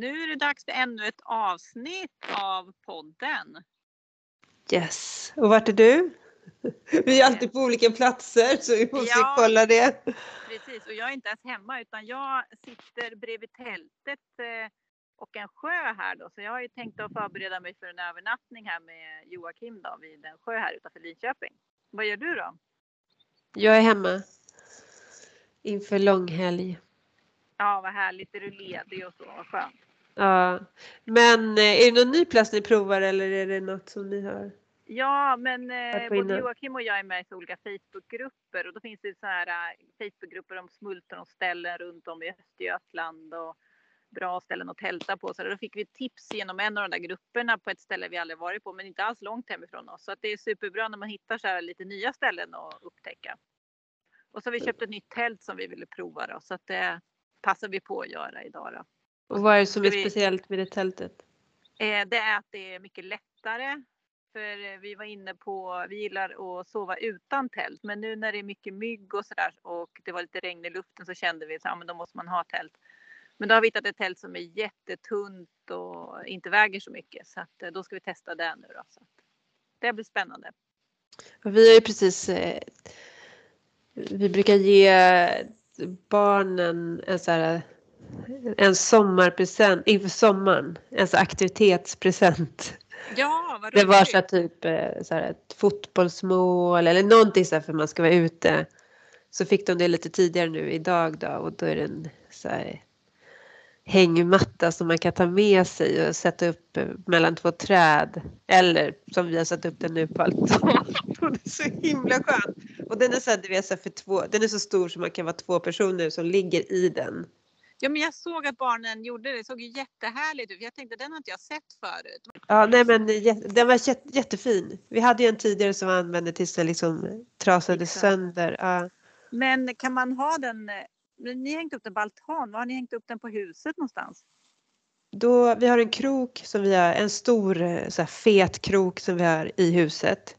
Nu är det dags för ännu ett avsnitt av podden. Yes, och vart är du? Vi är alltid på olika platser så vi måste kolla det. Precis, och jag är inte ens hemma utan jag sitter bredvid tältet och en sjö här då. Så jag har ju tänkt att förbereda mig för en övernattning här med Joakim då vid en sjö här utanför Linköping. Vad gör du då? Jag är hemma inför långhelg. Ja, vad härligt. Är du ledig och så? Vad skönt. Ja, men är det någon ny plats ni provar eller är det något som ni har? Ja, men både Joakim och jag är med i olika Facebookgrupper och då finns det så här Facebookgrupper om smultron och ställen runt om i Östergötland och bra ställen att tälta på. Så då fick vi tips genom en av de där grupperna på ett ställe vi aldrig varit på men inte alls långt hemifrån oss. Så att det är superbra när man hittar så här lite nya ställen att upptäcka. Och så har vi köpt ett nytt tält som vi ville prova då, så att det passar vi på att göra idag då. Och vad är det som är speciellt med det tältet? Det är att det är mycket lättare. För vi var inne på, vi gillar att sova utan tält. Men nu när det är mycket mygg och sådär och det var lite regn i luften så kände vi att ja, då måste man ha tält. Men då har vi hittat ett tält som är jättetunt och inte väger så mycket. Så att, då ska vi testa det nu då. Så att, det blir spännande. Och vi har ju precis, vi brukar ge barnen en så här... En sommarpresent, inför sommaren, en så aktivitetspresent. Ja, vad roligt. Det var så här typ så här ett fotbollsmål eller någonting så här för man ska vara ute. Så fick de det lite tidigare nu idag då och då är det en så här hängmatta som man kan ta med sig och sätta upp mellan två träd. Eller som vi har satt upp den nu på altan. Det är så himla skönt. Och den är så här, du vet, så här för två, den är så stor så man kan vara två personer som ligger i den. Ja, men jag såg att barnen gjorde det. Det såg ju jättehärligt ut. Jag tänkte, den har inte jag sett förut. Ja, nej men den var jättefin. Vi hade ju en tidigare som använde tills den liksom trasade sönder. Ja. Men kan man ha den... Ni hängt upp den på altan. Var har ni hängt upp den på huset någonstans? Då, vi har en krok som vi har... En stor så här, fet krok som vi har i huset.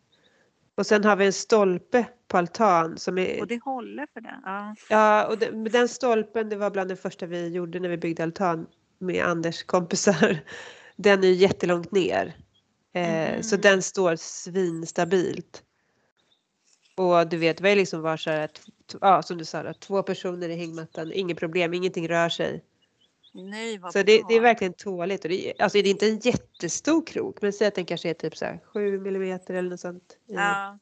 Och sen har vi en stolpe på altan som är... Och det håller för det. Ja, ja och den stolpen det var bland det första vi gjorde när vi byggde altan med Anders kompisar. Den är ju jättelångt ner. Så den står svinstabilt. Och du vet, vad är liksom var så här att, ja, som du sa då, två personer i hängmattan, inget problem, ingenting rör sig. Nej, vad så det är verkligen tåligt. Och det, alltså det är inte en jättestor krok. Men säg att den kanske är typ så här 7 millimeter eller något sånt. Ja.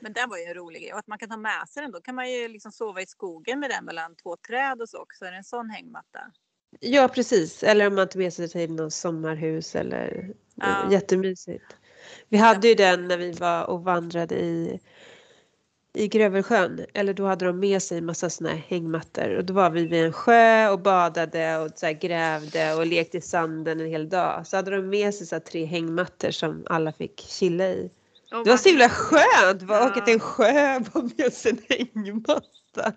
Men den var ju en rolig grej. Och att man kan ta med sig den då. Kan man ju liksom sova i skogen med den mellan två träd och så också. Är det en sån hängmatta? Ja, precis. Eller om man tar med sig till någon sommarhus. Eller... Ja. Jättemysigt. Vi hade ju den när vi var och vandrade i Grövelsjön, eller då hade de med sig en massa såna här hängmattor och då var vi vid en sjö och badade och så här grävde och lekte i sanden en hel dag. Så hade de med sig så här 3 hängmattor som alla fick chilla i. Det var så himla skönt att åka till en sjö och vara med sig en hängmatta.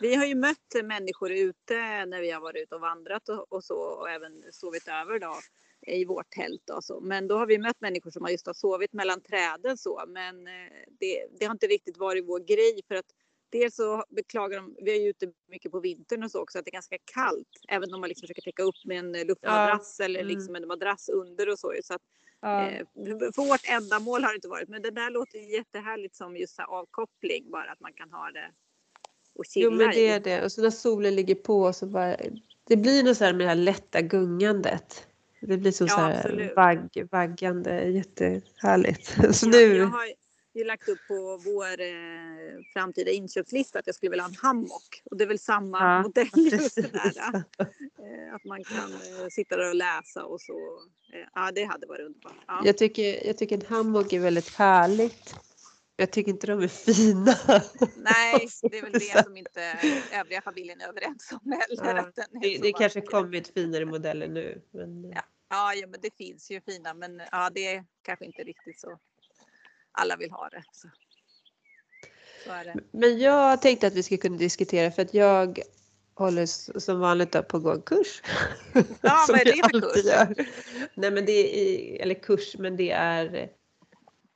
Vi har ju mött människor ute när vi har varit ute och vandrat och så och även sovit över då i vårt tält då, så. Men då har vi mött människor som just har sovit mellan träden så, men det har inte riktigt varit vår grej för att dels så beklagar de, vi är ju ute mycket på vintern och så också att det är ganska kallt även om man liksom försöker täcka upp med en luftmadrass eller liksom en madrass under och så att vårt ändamål har det inte varit, men det där låter jättehärligt som just så här avkoppling bara att man kan ha det och chilla. Jo men det är det, och så när solen ligger på så bara, det blir något så här med det här lätta gungandet. Det blir så här vaggande, jättehärligt. Så nu... Jag har ju lagt upp på vår framtida inköpslista att jag skulle vilja ha en hammock. Och det är väl samma modell just det där. Att man kan sitta där och läsa och så. Ja, det hade varit underbart. Ja. Jag tycker en hammock är väldigt härligt. Jag tycker inte de är fina. Nej, det är väl det som inte övriga familjen är överens om heller. Ja, det kanske kommit finare modeller nu. Men... Ja, men det finns ju fina. Men ja, det är kanske inte riktigt så alla vill ha det. Så är det. Men jag tänkte att vi skulle kunna diskutera för att jag håller som vanligt upp på att gå en kurs. Ja, vad är det för kurs? Gör. Nej, men det är, eller kurs, men det är...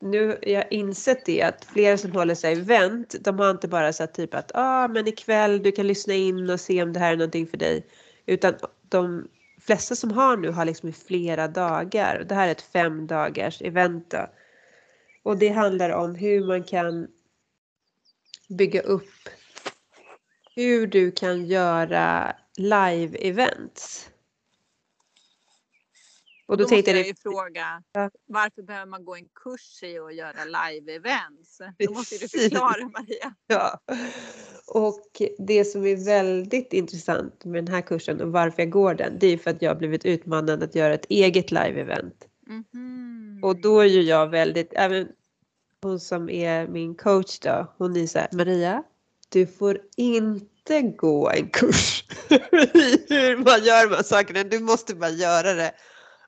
Nu jag har insett det att flera som håller sig event, de har inte bara så typ att men ikväll du kan lyssna in och se om det här är någonting för dig. Utan de flesta som har nu har liksom i flera dagar. Det här är ett 5 dagars event då. Och det handlar om hur man kan bygga upp, hur du kan göra live-events. Och då tänkte jag fråga, varför behöver man gå en kurs i att göra live-events? Då måste du förklara, Maria. Ja, och det som är väldigt intressant med den här kursen och varför jag går den, det är för att jag har blivit utmanad att göra ett eget live-event. Mm-hmm. Och då är ju jag väldigt, även hon som är min coach då, hon är så här, Maria, du får inte gå en kurs hur man gör de här sakerna, du måste bara göra det.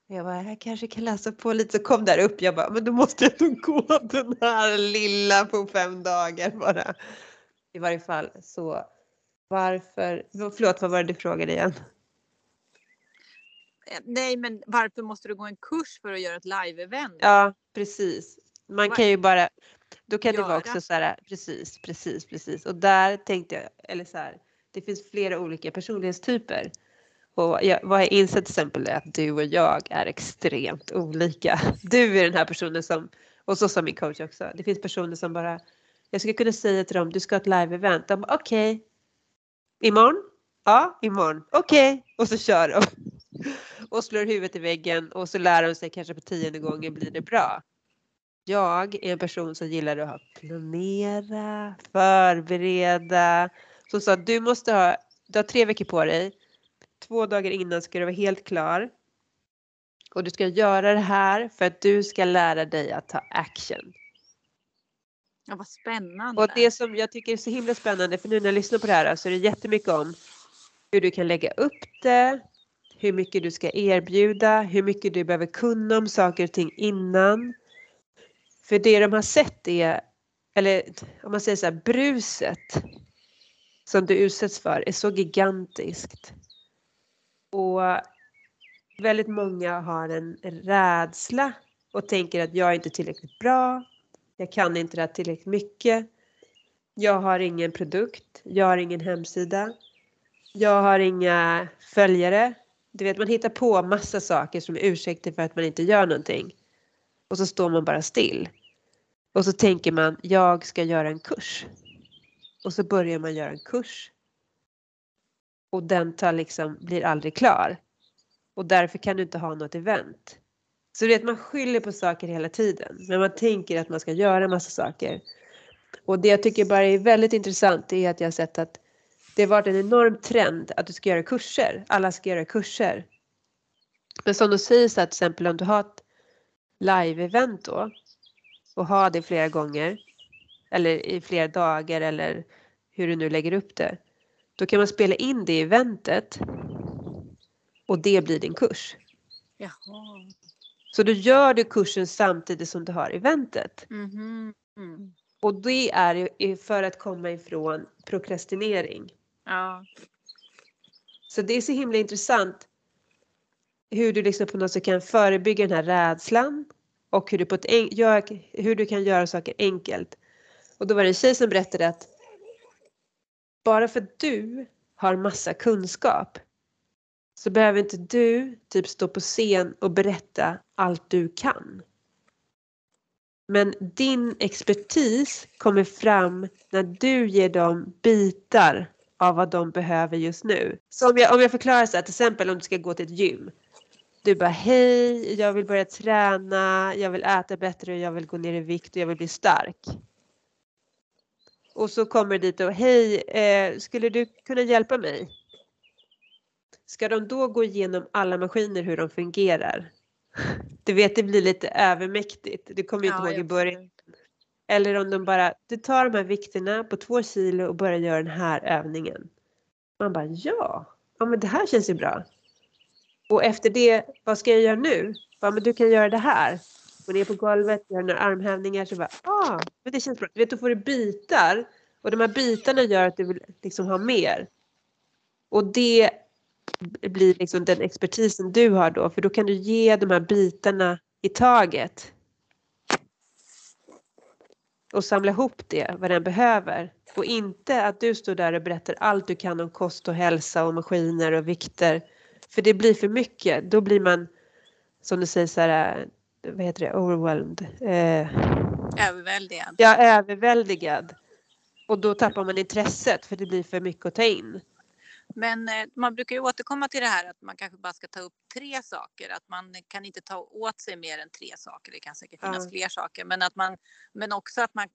Jag bara, jag kanske kan läsa på lite, så kom där upp. Jag bara, men då måste jag nog gå den här lilla på 5 dagar bara. I varje fall, så varför, förlåt, vad var det du frågade igen? Nej, men varför måste du gå en kurs för att göra ett live-event? Ja, precis. Man kan ju bara, då kan det vara också så här, precis. Och där tänkte jag, eller så här, det finns flera olika personlighetstyper. Och vad jag insett till exempel är att du och jag är extremt olika. Du är den här personen som, och så som min coach också. Det finns personer som bara, jag skulle kunna säga till dem, du ska ha ett live-event. De bara, okej. Imorgon? Ja, imorgon. Okej. Och så kör de. Och slår huvudet i väggen och så lär de sig kanske på 10:e gången blir det bra. Jag är en person som gillar att planera, förbereda. Så sa du måste ha, du har 3 veckor på dig. 2 dagar innan ska du vara helt klar. Och du ska göra det här för att du ska lära dig att ta action. Ja, vad spännande. Och det som jag tycker är så himla spännande, för nu när jag lyssnar på det här så är det jättemycket om hur du kan lägga upp det, hur mycket du ska erbjuda, hur mycket du behöver kunna om saker och ting innan. För det de har sett är, eller om man säger så här, bruset som du utsätts för är så gigantiskt. Och väldigt många har en rädsla och tänker att jag är inte tillräckligt bra, jag kan inte det tillräckligt mycket, jag har ingen produkt, jag har ingen hemsida, jag har inga följare. Du vet, man hittar på massa saker som är ursäkter för att man inte gör någonting. Och så står man bara still. Och så tänker man, jag ska göra en kurs. Och så börjar man göra en kurs. Och den tar liksom, blir aldrig klar. Och därför kan du inte ha något event. Så det är att man skyller på saker hela tiden. Men man tänker att man ska göra en massa saker. Och det jag tycker bara är väldigt intressant är att jag har sett att det har varit en enorm trend att du ska göra kurser. Alla ska göra kurser. Men som du säger så här, till exempel om du har ett live-event då. Och har det flera gånger. Eller i flera dagar. Eller hur du nu lägger upp det. Då kan man spela in det eventet. Och det blir din kurs. Jaha. Så då gör du kursen samtidigt som du har eventet. Mm-hmm. Mm. Och det är för att komma ifrån prokrastinering. Ja. Så det är så himla intressant hur du liksom på något sätt kan förebygga den här rädslan. Och hur du, hur du kan göra saker enkelt. Och då var det en tjej som berättade att bara för att du har massa kunskap så behöver inte du typ stå på scen och berätta allt du kan. Men din expertis kommer fram när du ger dem bitar av vad de behöver just nu. Så om jag förklarar så här, till exempel om du ska gå till ett gym. Du bara, hej, jag vill börja träna, jag vill äta bättre, jag vill gå ner i vikt och jag vill bli stark. Och så kommer dit och, hej, skulle du kunna hjälpa mig? Ska de då gå igenom alla maskiner hur de fungerar? Du vet, det blir lite övermäktigt. Du kommer inte ihåg i början. Eller om de bara, du tar de här vikterna på 2 kilo och börjar göra den här övningen. Man bara, ja men det här känns ju bra. Och efter det, vad ska jag göra nu? Ja, men du kan göra det här. Och ner på golvet, gör några armhävningar. Så bara, men det känns bra. Du vet, då får du bitar. Och de här bitarna gör att du vill liksom ha mer. Och det blir liksom den expertisen du har då. För då kan du ge de här bitarna i taget. Och samla ihop det, vad den behöver. Och inte att du står där och berättar allt du kan om kost och hälsa och maskiner och vikter. För det blir för mycket. Då blir man, som du säger, så här, vad heter det? Overwhelmed. Överväldigad. Ja, överväldigad. Och då tappar man intresset för det blir för mycket att ta in. Men man brukar ju återkomma till det här att man kanske bara ska ta upp 3 saker. Att man kan inte ta åt sig mer än 3 saker. Det kan säkert finnas fler saker. Men också att man,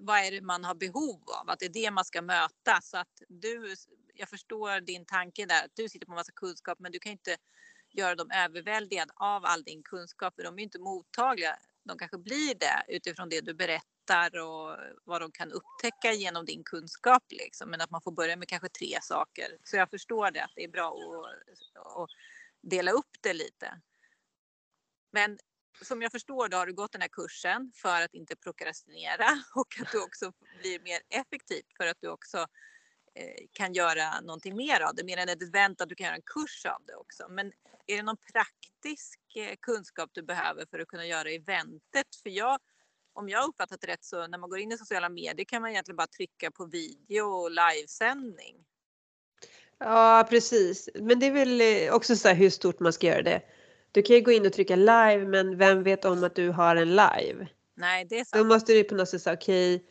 vad är det man har behov av? Att det är det man ska möta. Så att du, jag förstår din tanke där. Att du sitter på en massa kunskap men du kan inte göra dem överväldigad av all din kunskap. För de är ju inte mottagliga. De kanske blir det utifrån det du berättar och vad de kan upptäcka genom din kunskap. Liksom. Men att man får börja med kanske 3 saker. Så jag förstår det, att det är bra att dela upp det lite. Men som jag förstår, då har du gått den här kursen för att inte prokrastinera. Och att du också blir mer effektiv för att du också kan göra någonting mer av det. Mer än att vänta, du kan göra en kurs av det också. Men är det någon praktisk kunskap du behöver för att kunna göra eventet? För jag, om jag har uppfattat det rätt, så när man går in i sociala medier kan man egentligen bara trycka på video och livesändning. Ja, precis. Men det är väl också så här hur stort man ska göra det. Du kan ju gå in och trycka live, men vem vet om att du har en live? Nej, det är sant. Då måste du på något sätt säga, okej,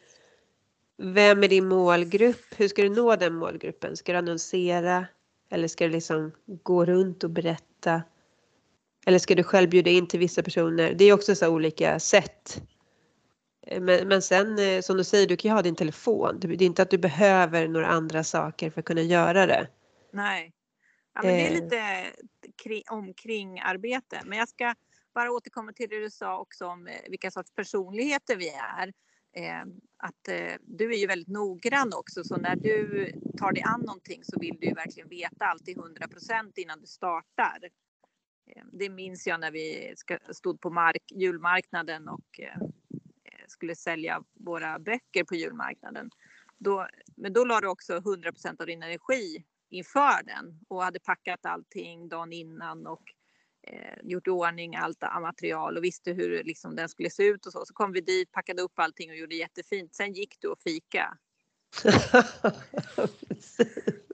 vem är din målgrupp? Hur ska du nå den målgruppen? Ska du annonsera? Eller ska du liksom gå runt och berätta? Eller ska du själv bjuda in till vissa personer? Det är också så olika sätt. Men sen, som du säger, du kan ju ha din telefon. Det är inte att du behöver några andra saker för att kunna göra det. Nej. Ja, men det är lite omkringarbete. Men jag ska bara återkomma till det du sa också om vilka sorts personligheter vi är. Att du är ju väldigt noggrann också, så när du tar dig an någonting så vill du ju verkligen veta allt till 100% innan du startar. Det minns jag när vi stod på julmarknaden och skulle sälja våra böcker på julmarknaden. Men då la du också 100% av din energi inför den och hade packat allting dagen innan och gjort i ordning allt material och visste hur liksom den skulle se ut och så. Så kom vi dit, packade upp allting och gjorde jättefint. Sen gick du och fika.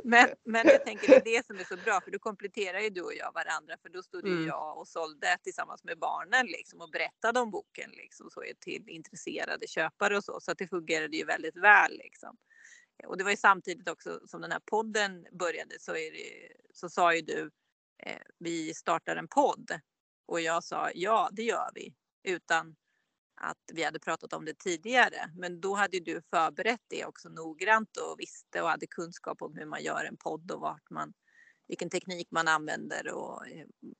men jag tänker det är det som är så bra, för då kompletterar ju du och jag varandra, för då stod ju jag och sålde tillsammans med barnen liksom, och berättade om boken liksom, så till intresserade köpare och så. Så att det fungerade ju väldigt väl liksom. Och det var ju samtidigt också som den här podden började, så sa ju du, vi startar en podd, och jag sa ja, det gör vi, utan att vi hade pratat om det tidigare. Men då hade du förberett det också noggrant och visste och hade kunskap om hur man gör en podd och vilken teknik man använder och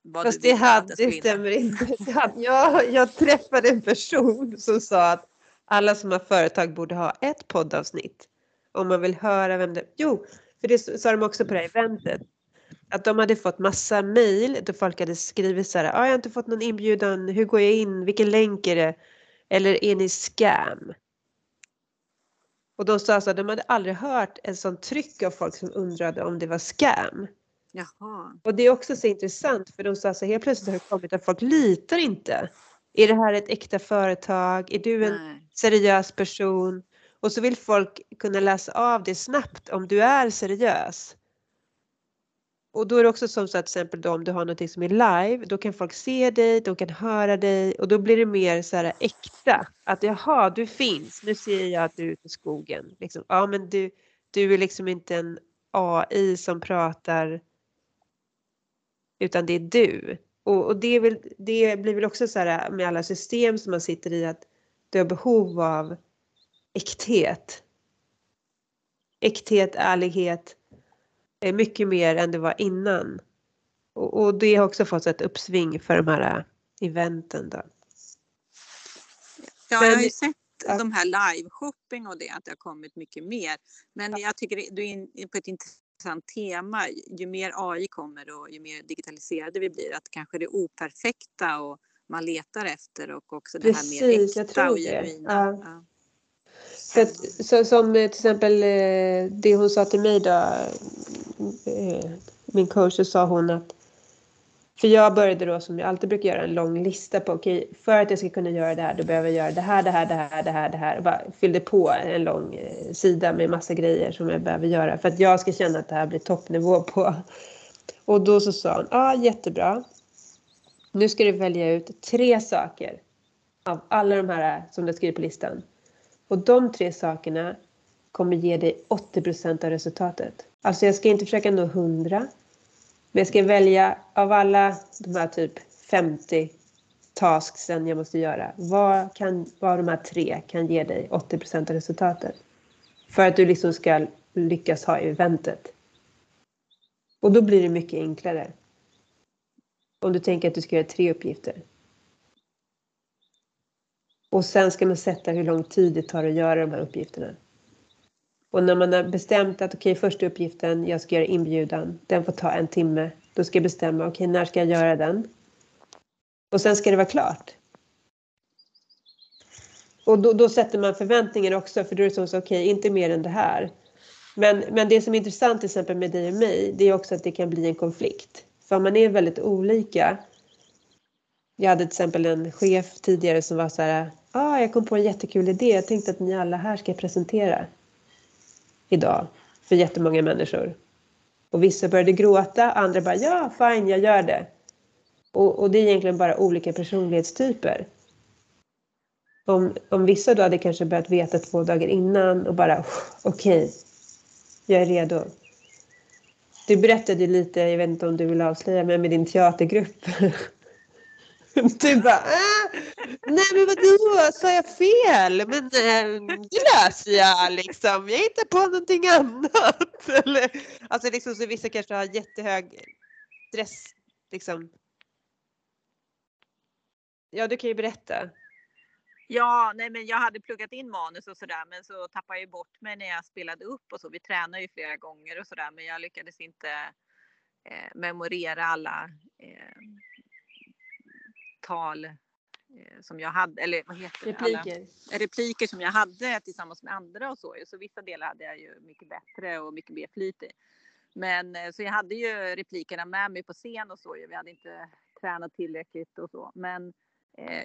vad. Fast det stämmer inte. Jag träffade en person som sa att alla som har företag borde ha ett poddavsnitt om man vill höra vem det. Jo, för det sa de också på det här eventet. Att de hade fått massa mejl där folk hade skrivit så här: jag har inte fått någon inbjudan, hur går jag in, vilken länk är det? Eller är ni scam? Och de sa så att de hade aldrig hört en sån tryck av folk som undrade om det var scam. Jaha. Och det är också så intressant, för de sa så här, helt plötsligt har det kommit att folk litar inte. Är det här ett äkta företag? Är du en seriös person? Och så vill folk kunna läsa av det snabbt om du är seriös. Och då är det också som så att till exempel då, om du har något som är live, då kan folk se dig, de kan höra dig, och då blir det mer så här äkta. Att jaha, du finns, nu ser jag att du är ute i skogen. Liksom, ja, men du är liksom inte en AI som pratar, utan det är du. Och det blir väl också så här med alla system som man sitter i, att du har behov av äkthet. Äkthet, ärlighet. Mycket mer än det var innan. Och det har också fått ett uppsving för de här eventen då. Ja, jag har ju sett de här live-shopping och det, att det har kommit mycket mer. Men jag tycker du är inne på ett intressant tema. Ju mer AI kommer och ju mer digitaliserade vi blir, att kanske det operfekta och man letar efter, och också det här mer äkta och genuina. Ja. Så som till exempel det hon sa till mig då, min coach, så sa hon att, för jag började då som jag alltid brukar göra en lång lista på, okej, för att jag ska kunna göra det här då behöver jag göra det här och bara fyllde på en lång sida med massa grejer som jag behöver göra för att jag ska känna att det här blir toppnivå på. Och då så sa han, jättebra. Nu ska du välja ut 3 saker av alla de här som du skriver på listan. Och de 3 sakerna kommer ge dig 80% av resultatet. Alltså jag ska inte försöka nå 100. Men jag ska välja av alla de här typ 50 tasksen jag måste göra. Vad de här 3 kan ge dig 80% av resultatet. För att du liksom ska lyckas ha eventet. Och då blir det mycket enklare. Om du tänker att du ska göra 3 uppgifter. Och sen ska man sätta hur lång tid det tar att göra de här uppgifterna. Och när man har bestämt att okej, första uppgiften, jag ska göra inbjudan. Den får ta 1 timme. Då ska jag bestämma, okej, när ska jag göra den? Och sen ska det vara klart. Och då sätter man förväntningar också. För då är det som så, okej, inte mer än det här. Men det som är intressant till exempel med dig och mig, det är också att det kan bli en konflikt. För man är väldigt olika. Jag hade till exempel en chef tidigare som var så här, jag kom på en jättekul idé. Jag tänkte att ni alla här ska presentera idag för jättemånga människor. Och vissa började gråta, andra bara, fine, jag gör det. Och det är egentligen bara olika personlighetstyper. Om vissa då hade kanske börjat veta 2 dagar innan och bara, okej. Jag är redo. Du berättade lite, jag vet inte om du vill avslöja, men med din teatergrupp. Du bara, nej men vadå, sa jag fel? Men det löser jag liksom. Jag hittar på någonting annat. Eller, alltså liksom så vissa kanske har jättehög stress liksom. Ja, du kan ju berätta. Ja, nej men jag hade pluggat in manus och sådär, men så tappade jag ju bort mig när jag spelade upp och så. Vi tränade ju flera gånger och sådär, men jag lyckades inte memorera alla tal som jag hade, eller vad heter det? Repliker. Alla repliker som jag hade tillsammans med andra och så. Så vissa delar hade jag ju mycket bättre och mycket mer flit i. Men så jag hade ju replikerna med mig på scen och så. Vi hade inte tränat tillräckligt och så, men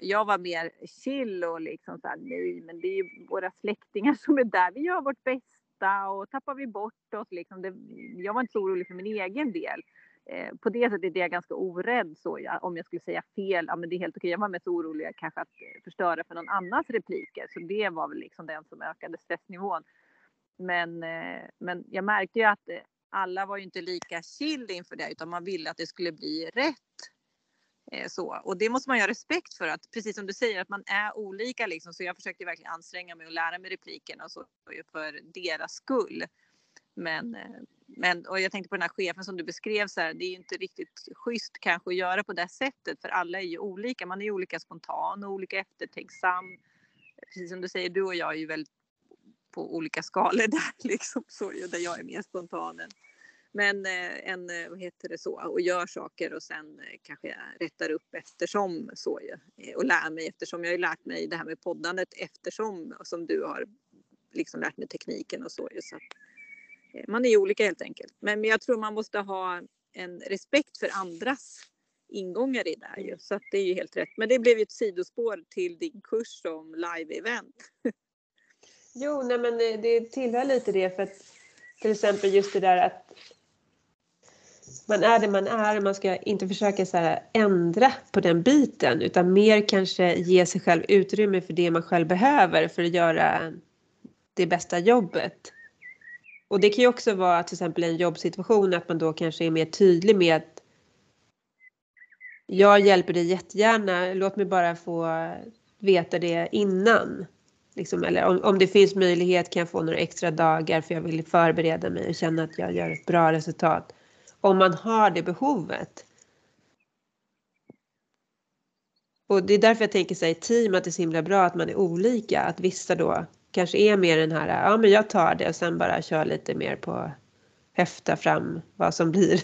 jag var mer chill och liksom såhär, nej men det är ju våra släktingar som är där, vi gör vårt bästa och tappar vi bort oss liksom. Jag var inte så orolig för min egen del. På det sättet är jag ganska orädd så, om jag skulle säga fel, ja men det är helt okej. Jag var mest orolig kanske att förstöra för någon annans repliker, så det var väl liksom den som ökade stressnivån. Men jag märkte ju att alla var ju inte lika chill inför det, utan man ville att det skulle bli rätt. Så, och det måste man ha respekt för, att precis som du säger att man är olika liksom, så jag försökte verkligen anstränga mig och lära mig replikerna och så för deras skull. Men och jag tänkte på den här chefen som du beskrev så här, det är ju inte riktigt schysst kanske att göra på det sättet, för alla är ju olika, man är ju olika spontan och olika eftertänksam. Precis som du säger, du och jag är ju väldigt på olika skalor där liksom, så där jag är mer spontan. Men vad heter det så, och gör saker och sen kanske jag rättar upp eftersom så och lär mig, eftersom jag har ju lärt mig det här med poddandet eftersom, som du har liksom lärt mig tekniken och så att man är olika helt enkelt. Men jag tror man måste ha en respekt för andras ingångar i det här ju, så att det är ju helt rätt. Men det blev ju ett sidospår till din kurs som live-event. Jo, nej men det tillhör lite det, för att till exempel just det där att man är det man är. Man ska inte försöka så här ändra på den biten, utan mer kanske ge sig själv utrymme för det man själv behöver för att göra det bästa jobbet. Och det kan ju också vara till exempel en jobbsituation, att man då kanske är mer tydlig med att jag hjälper dig jättegärna, låt mig bara få veta det innan. Liksom, eller om det finns möjlighet kan jag få några extra dagar, för jag vill förbereda mig och känna att jag gör ett bra resultat. Om man har det behovet. Och det är därför jag tänker sig i team att det är så himla bra att man är olika. Att vissa då kanske är mer den här, men jag tar det och sen bara kör lite mer på häfta fram vad som blir.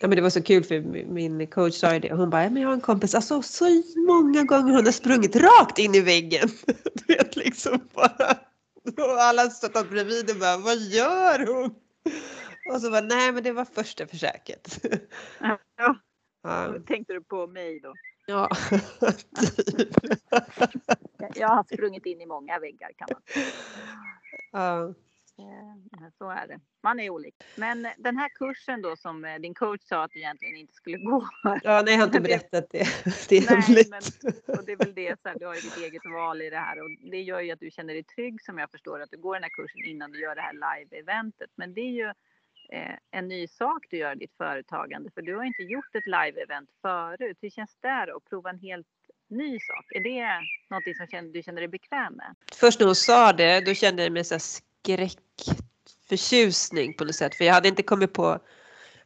Men det var så kul, för min coach sa ju det. Och hon bara, men jag har en kompis. Alltså så många gånger hon har sprungit rakt in i väggen. Du vet liksom bara. Och alla har stått bredvid och bara, vad gör hon? Och så bara, nej men det var första försöket. Ja. Tänkte du på mig då? Ja. Jag har sprungit in i många väggar kan man. Ja. Så är det. Man är olika. Men den här kursen då som din coach sa att du egentligen inte skulle gå. Ja, nej, jag har inte berättat det. Nej, men, och det är väl det. Så här, du har ju ditt eget val i det här. Och det gör ju att du känner dig trygg, som jag förstår, att du går den här kursen innan du gör det här live-eventet. Men det är ju en ny sak du gör i ditt företagande. För du har inte gjort ett live-event förut. Hur känns det där att prova en helt ny sak? Är det någonting som du känner dig bekväm med? Först när hon sa det, då kände jag mig så här skräckförtjusning på något sätt. För jag hade inte kommit på,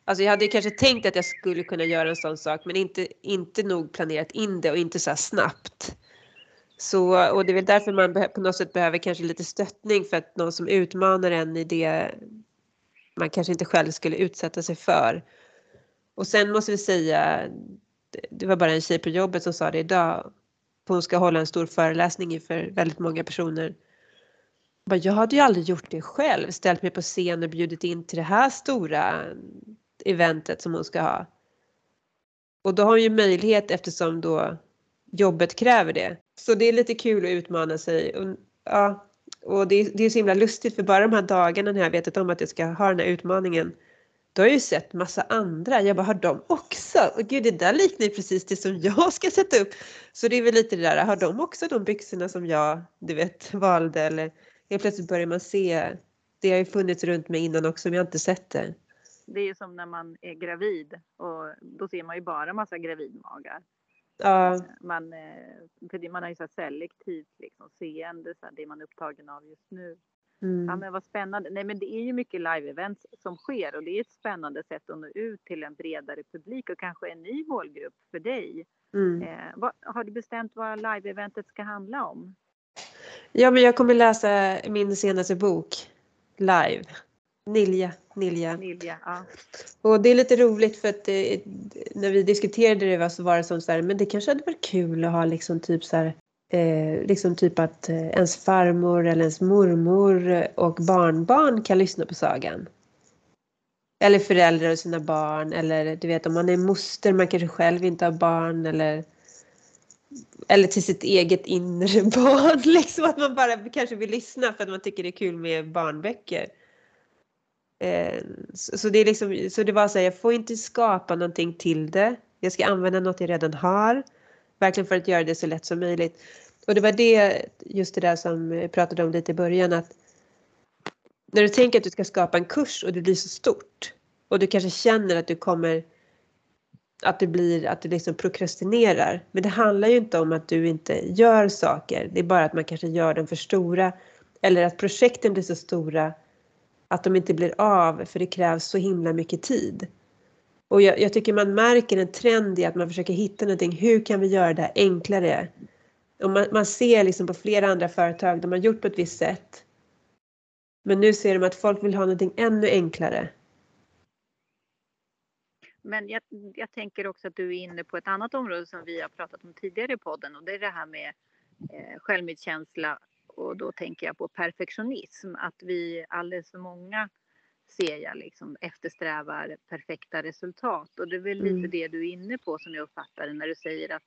alltså jag hade kanske tänkt att jag skulle kunna göra en sån sak, men inte nog planerat in det och inte så här snabbt. Så, och det är väl därför man på något sätt behöver kanske lite stöttning, för att någon som utmanar en i det man kanske inte själv skulle utsätta sig för. Och sen måste vi säga, det var bara en tjej på jobbet som sa det idag. Hon ska hålla en stor föreläsning inför väldigt många personer. Jag hade ju aldrig gjort det själv. Ställt mig på scen och bjudit in till det här stora eventet som hon ska ha. Och då har hon ju möjlighet eftersom då jobbet kräver det. Så det är lite kul att utmana sig. Och, ja, och det är så himla lustigt, för bara de här dagarna när jag vetat om att jag ska ha den här utmaningen. Då har jag ju sett massa andra. Jag bara, har de också? Och gud, det där liknar precis det som jag ska sätta upp. Så det är väl lite det där. Har de också de byxorna som jag, du vet, valde? Eller helt plötsligt börjar man se. Det har ju funnits runt mig innan också, men jag har inte sett det. Det är ju som när man är gravid. Och då ser man ju bara massa gravidmagar. Ja. Man har ju så här selektivt liksom seende. Så här, det man är upptagen av just nu. Mm. Ja, men vad spännande. Nej, men det är ju mycket live-events som sker, och det är ett spännande sätt att nå ut till en bredare publik och kanske en ny målgrupp för dig. Mm. Har du bestämt vad live-eventet ska handla om? Ja, men jag kommer läsa min senaste bok, Live Nilja. Ja. Och det är lite roligt, för att när vi diskuterade det så var det som så här, men det kanske hade varit kul att ha liksom typ så här, liksom typ att ens farmor eller ens mormor och barnbarn kan lyssna på sagan. Eller föräldrar och sina barn. Eller du vet, om man är moster, man kanske själv inte har barn. Eller till sitt eget inre barn. Liksom att man bara kanske vill lyssna för att man tycker det är kul med barnböcker. Så det är liksom, så det var så här, jag får inte skapa någonting till det. Jag ska använda något jag redan har. Verkligen för att göra det så lätt som möjligt. Och det var det, just det där som jag pratade om lite i början. Att när du tänker att du ska skapa en kurs och det blir så stort. Och du kanske känner att du kommer, att du liksom prokrastinerar. Men det handlar ju inte om att du inte gör saker. Det är bara att man kanske gör dem för stora. Eller att projekten blir så stora att de inte blir av. För det krävs så himla mycket tid. Och jag tycker man märker en trend i att man försöker hitta någonting. Hur kan vi göra det här enklare? Och man ser liksom på flera andra företag. De har gjort på ett visst sätt. Men nu ser de att folk vill ha någonting ännu enklare. Men jag tänker också att du är inne på ett annat område som vi har pratat om tidigare i podden. Och det är det här med självmedkänsla. Och då tänker jag på perfektionism. Att vi alldeles för många, ser jag liksom, eftersträvar perfekta resultat. Och det är väl lite det du är inne på som jag uppfattar det, när du säger att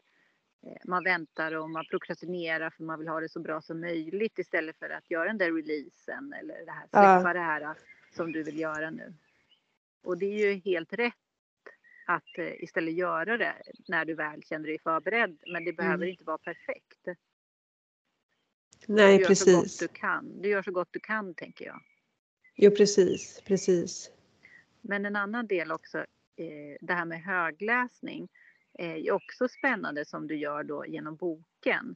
man väntar och man prokrastinerar för man vill ha det så bra som möjligt istället för att göra den där releasen eller det här, släppa det här som du vill göra nu. Och det är ju helt rätt att istället göra det när du väl känner dig förberedd, men det behöver inte vara perfekt. Nej, du gör precis. Så gott du kan. Du gör så gott du kan, tänker jag. Jo, precis. Men en annan del också, det här med högläsning är ju också spännande som du gör då genom boken.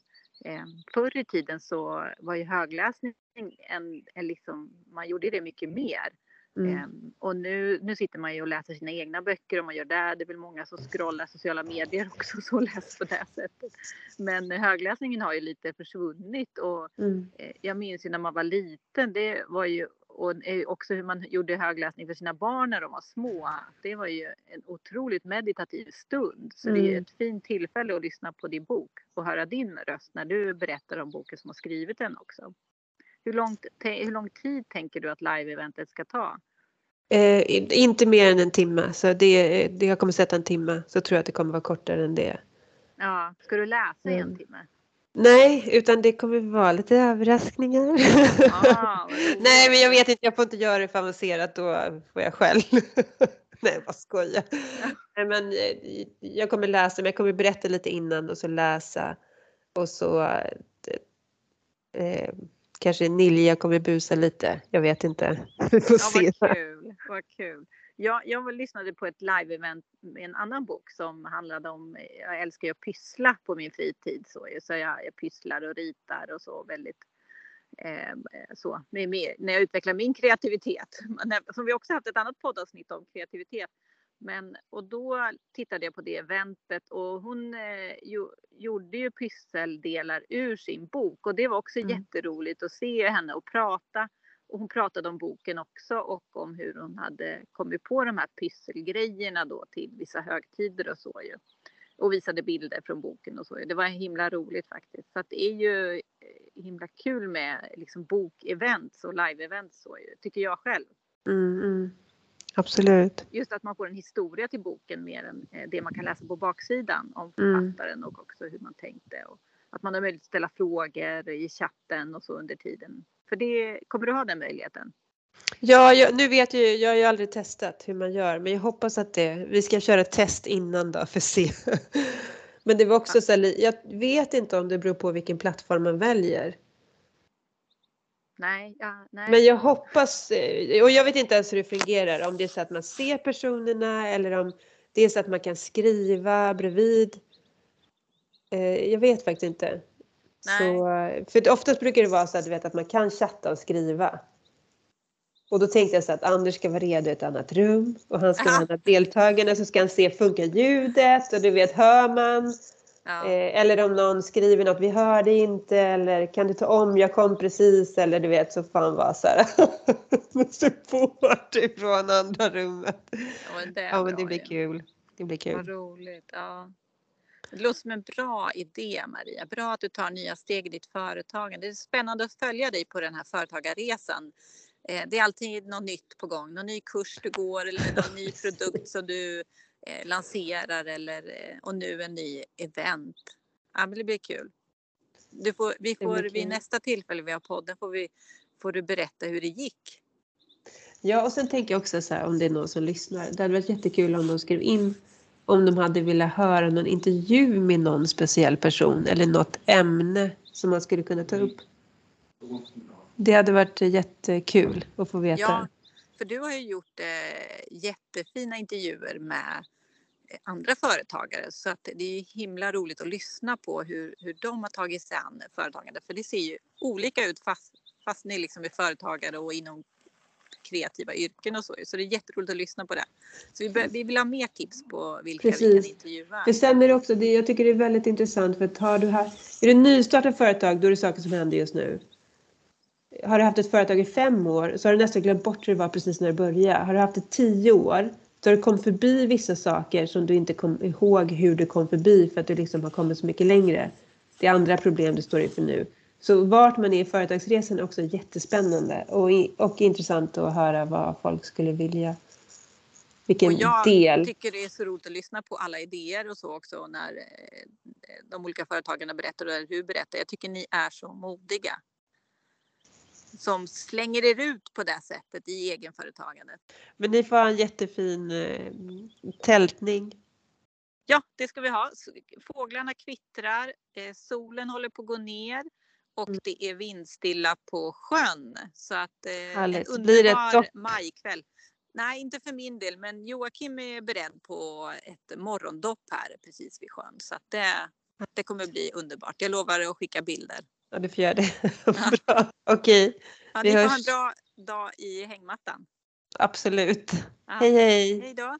Förr i tiden så var ju högläsning en liksom, man gjorde det mycket mer. Och nu sitter man ju och läser sina egna böcker och man gör det. Det är väl många som scrollar sociala medier också så läser på det sättet. Men högläsningen har ju lite försvunnit och jag minns ju när man var liten, det var ju, och också hur man gjorde högläsning för sina barn när de var små. Det var ju en otroligt meditativ stund. Så det är ett fint tillfälle att lyssna på din bok. Och höra din röst när du berättar om boken som har skrivit den också. Hur lång tid tänker du att live-eventet ska ta? Inte mer än en timme. Så jag kommer sätta en timme. Så tror jag att det kommer vara kortare än det. Ja, ska du läsa i en timme? Nej, utan det kommer vara lite överraskningar. Ah, nej, men jag vet inte, jag får inte göra det för avancerat, då får jag själv. Nej, vad skojar. Nej, men jag kommer läsa, men jag kommer berätta lite innan och så läsa. Och så kanske Nilja kommer busa lite, jag vet inte. Vi får se. Vad kul, vad kul. Jag lyssnade på ett live-event med en annan bok som handlade om, jag älskar att pyssla på min fritid. Så jag pysslar och ritar och så väldigt, så. När jag utvecklar min kreativitet. Som vi också haft ett annat poddavsnitt om kreativitet. Och då tittade jag på det eventet och hon gjorde ju pysseldelar ur sin bok. Och det var också jätteroligt att se henne och prata. Och hon pratade om boken också och om hur hon hade kommit på de här pysselgrejerna då till vissa högtider och så ju. Och visade bilder från boken och så ju. Det var himla roligt faktiskt. Så att det är ju himla kul med liksom bokevents och live-events så ju, tycker jag själv. Mm. Absolut. Just att man får en historia till boken mer än det man kan läsa på baksidan om författaren och också hur man tänkte. Och att man har möjlighet att ställa frågor i chatten och så under tiden. För det, kommer du ha den möjligheten? Ja, nu vet jag ju, jag har ju aldrig testat hur man gör. Men jag hoppas att vi ska köra ett test innan då för att se. Men det var också så här, jag vet inte om det beror på vilken plattform man väljer. Nej, ja, nej. Men jag hoppas, och jag vet inte ens hur det fungerar. Om det är så att man ser personerna eller om det är så att man kan skriva bredvid. Jag vet faktiskt inte. Så, för oftast brukar det vara så att, du vet, att man kan chatta och skriva. Och då tänkte jag så att Anders ska vara redo i ett annat rum. Och han ska ha deltagarna, så ska han se, funkar ljudet? Och du vet, hör man? Ja. Eller om någon skriver något, vi hör det inte. Eller kan du ta om, jag kom precis. Eller du vet, så fan var så här. Så bort ifrån andra rummet. Ja men det blir kul. Det blir kul. Vad roligt, ja. Det låter som en bra idé, Maria. Bra att du tar nya steg i ditt företag. Det är spännande att följa dig på den här företagarresan. Det är alltid något nytt på gång. Någon ny kurs du går eller någon ny produkt som du lanserar. Och nu en ny event. Ja, men det blir kul. Vid nästa tillfälle vi har podden får du berätta hur det gick. Ja, och sen tänker jag också så här, om det är någon som lyssnar. Det hade varit jättekul om de skrev in. Om de hade velat höra någon intervju med någon speciell person. Eller något ämne som man skulle kunna ta upp. Det hade varit jättekul att få veta. Ja, för du har ju gjort jättefina intervjuer med andra företagare. Så att det är himla roligt att lyssna på hur de har tagit sig an företagande. För det ser ju olika ut fast ni liksom är företagare och inom kreativa yrken och så det är jätteroligt att lyssna på det. Så vi vill ha mer tips på vilka vi kan intervjua. Det stämmer också, jag tycker det är väldigt intressant, för tar du här, är det nystartat företag, då är det saker som händer just nu. Har du haft ett företag i 5 år, så har du nästan glömt bort hur det var precis när det började. Har du haft det 10 år, så har du kommit förbi vissa saker som du inte kom ihåg hur du kom förbi, för att du liksom har kommit så mycket längre. Det är andra problem du står inför nu. Så vart man är i företagsresan är också jättespännande och intressant att höra vad folk skulle vilja. Jag tycker det är så roligt att lyssna på alla idéer och så också när de olika företagarna berättar eller hur berättar. Jag tycker ni är så modiga som slänger er ut på det sättet i egenföretagandet. Men ni får ha en jättefin tältning. Ja, det ska vi ha. Fåglarna kvittrar, solen håller på att gå ner. Och det är vindstilla på sjön. Så att en underbar majkväll. Nej, inte för min del. Men Joakim är beredd på ett morgondopp här precis vid sjön. Så att det kommer bli underbart. Jag lovar att skicka bilder. Ja, du får göra det. Bra. Okej. Ja, ni får ha en bra dag i hängmattan. Absolut. Ja. Hej då.